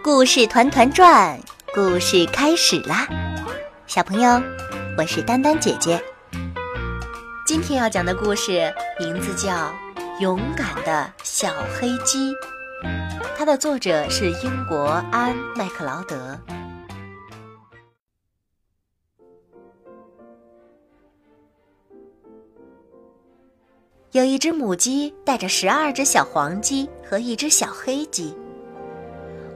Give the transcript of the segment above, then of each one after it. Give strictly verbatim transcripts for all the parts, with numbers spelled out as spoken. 故事团团转，故事开始啦！小朋友，我是丹丹姐姐。今天要讲的故事名字叫《勇敢的小黑鸡》，它的作者是英国安·麦克劳德。有一只母鸡带着十二只小黄鸡和一只小黑鸡，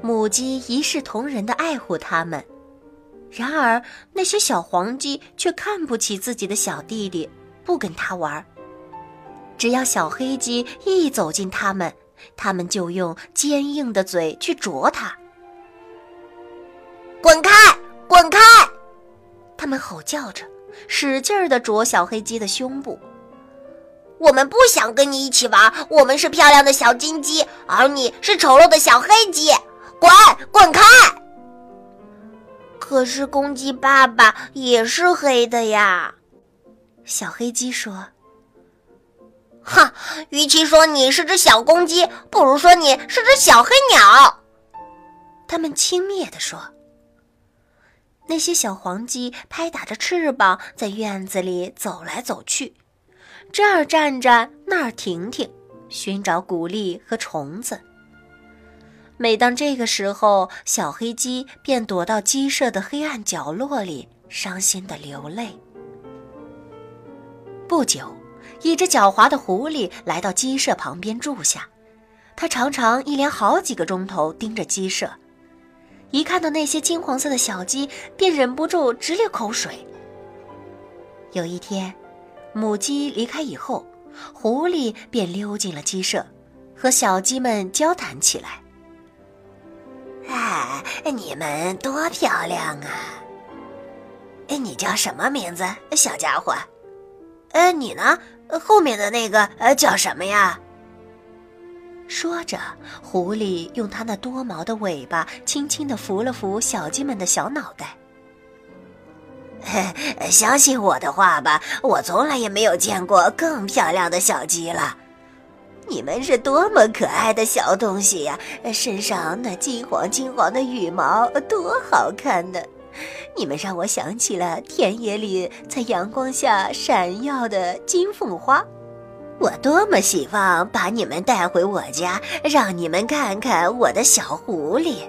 母鸡一视同仁地爱护它们。然而，那些小黄鸡却看不起自己的小弟弟，不跟他玩。只要小黑鸡一走近它们，它们就用坚硬的嘴去啄它。滚开！滚开！它们吼叫着，使劲地啄小黑鸡的胸部。我们不想跟你一起玩，我们是漂亮的小金鸡，而你是丑陋的小黑鸡，滚，滚开！可是公鸡爸爸也是黑的呀。小黑鸡说：哼，与其说你是只小公鸡，不如说你是只小黑鸟。他们轻蔑地说。那些小黄鸡拍打着翅膀，在院子里走来走去，这儿站站，那儿停停，寻找谷粒和虫子。每当这个时候，小黑鸡便躲到鸡舍的黑暗角落里，伤心地流泪。不久，一只狡猾的狐狸来到鸡舍旁边住下，它常常一连好几个钟头盯着鸡舍，一看到那些金黄色的小鸡，便忍不住直流口水。有一天，母鸡离开以后，狐狸便溜进了鸡舍，和小鸡们交谈起来。哎，你们多漂亮啊！哎，你叫什么名字，小家伙？哎，你呢？后面的那个叫什么呀？说着，狐狸用它那多毛的尾巴轻轻地拂了拂小鸡们的小脑袋。相信我的话吧，我从来也没有见过更漂亮的小鸡了。你们是多么可爱的小东西呀，身上那金黄金黄的羽毛多好看呢！你们让我想起了田野里在阳光下闪耀的金凤花。我多么希望把你们带回我家，让你们看看我的小狐狸，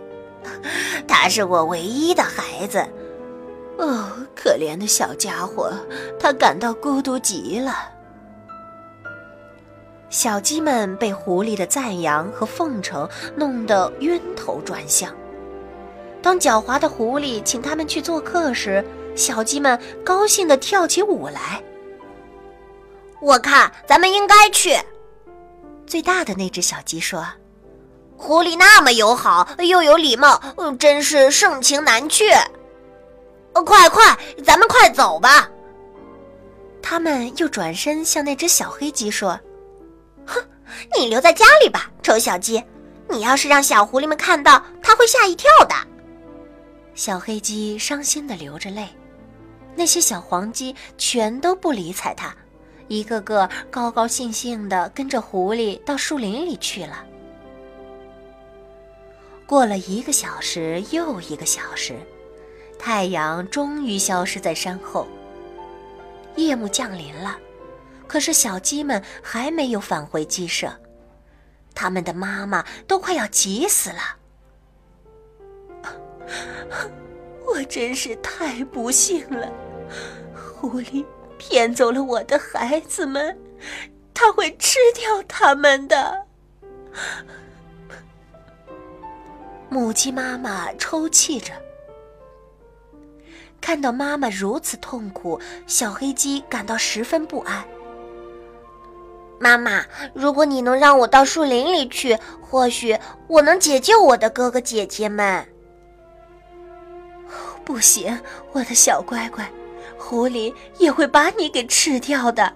它是我唯一的孩子。哦，可怜的小家伙，他感到孤独极了。小鸡们被狐狸的赞扬和奉承弄得晕头转向。当狡猾的狐狸请他们去做客时，小鸡们高兴地跳起舞来。我看咱们应该去，最大的那只小鸡说。狐狸那么友好又有礼貌，真是盛情难却。哦，快快，咱们快走吧！他们又转身向那只小黑鸡说：哼，你留在家里吧，丑小鸡，你要是让小狐狸们看到，它会吓一跳的。小黑鸡伤心地流着泪，那些小黄鸡全都不理睬它，一个个高高兴兴地跟着狐狸到树林里去了。过了一个小时又一个小时，太阳终于消失在山后，夜幕降临了，可是小鸡们还没有返回鸡舍，它们的妈妈都快要急死了。我真是太不幸了，狐狸骗走了我的孩子们，它会吃掉他们的。母鸡妈妈抽泣着。看到妈妈如此痛苦，小黑鸡感到十分不安。妈妈，如果你能让我到树林里去，或许我能解救我的哥哥姐姐们。不行，我的小乖乖，狐狸也会把你给吃掉的。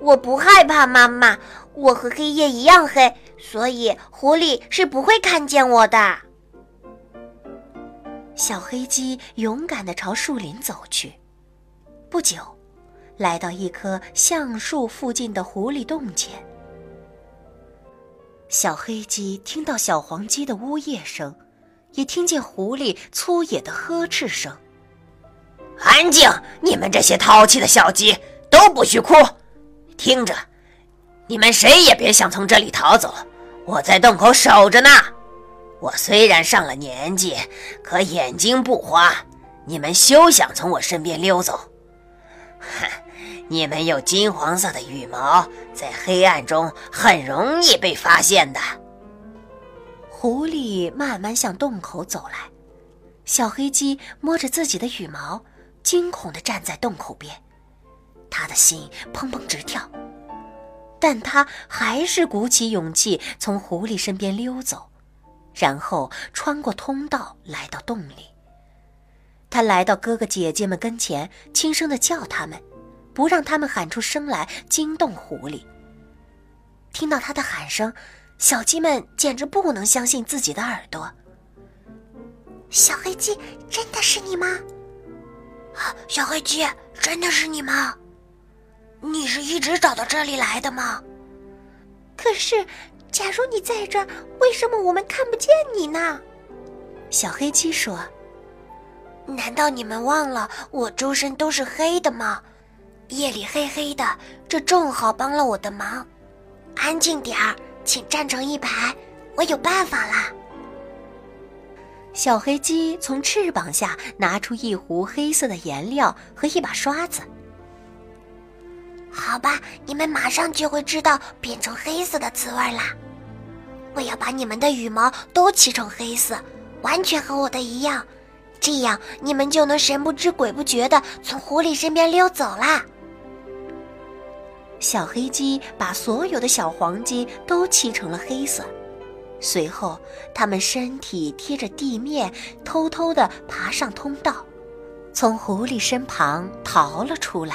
我不害怕，妈妈，我和黑夜一样黑，所以狐狸是不会看见我的。小黑鸡勇敢地朝树林走去，不久，来到一棵橡树附近的狐狸洞前。小黑鸡听到小黄鸡的呜咽声，也听见狐狸粗野的呵斥声：“安静！你们这些淘气的小鸡，都不许哭！听着，你们谁也别想从这里逃走，我在洞口守着呢。我虽然上了年纪，可眼睛不花，你们休想从我身边溜走！哼！”你们有金黄色的羽毛，在黑暗中很容易被发现的。狐狸慢慢向洞口走来，小黑鸡摸着自己的羽毛，惊恐地站在洞口边，他的心砰砰直跳，但他还是鼓起勇气从狐狸身边溜走，然后穿过通道来到洞里。他来到哥哥姐姐们跟前，轻声地叫他们，不让他们喊出声来惊动狐狸。听到他的喊声，小鸡们简直不能相信自己的耳朵。小黑鸡，真的是你吗？啊，小黑鸡，真的是你吗？你是一直找到这里来的吗？可是，假如你在这儿，为什么我们看不见你呢？小黑鸡说：“难道你们忘了我周身都是黑的吗？夜里黑黑的，这正好帮了我的忙。安静点儿，请站成一排，我有办法啦。”小黑鸡从翅膀下拿出一壶黑色的颜料和一把刷子。好吧，你们马上就会知道变成黑色的滋味啦。我要把你们的羽毛都漆成黑色，完全和我的一样，这样你们就能神不知鬼不觉地从狐狸身边溜走啦。小黑鸡把所有的小黄鸡都漆成了黑色，随后它们身体贴着地面，偷偷地爬上通道，从狐狸身旁逃了出来。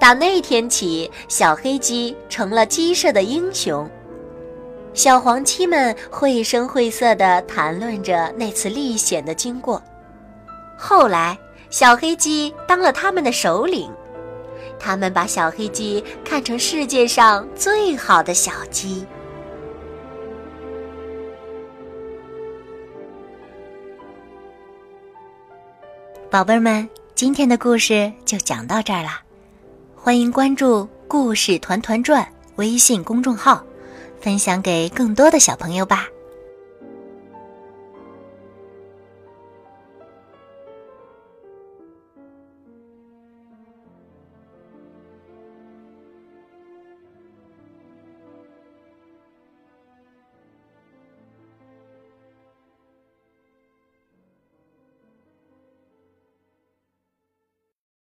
打那天起，小黑鸡成了鸡舍的英雄。小黄鸡们绘声绘色地谈论着那次历险的经过。后来，小黑鸡当了他们的首领，他们把小黑鸡看成世界上最好的小鸡。宝贝们，今天的故事就讲到这儿啦，欢迎关注故事团团转微信公众号，分享给更多的小朋友吧。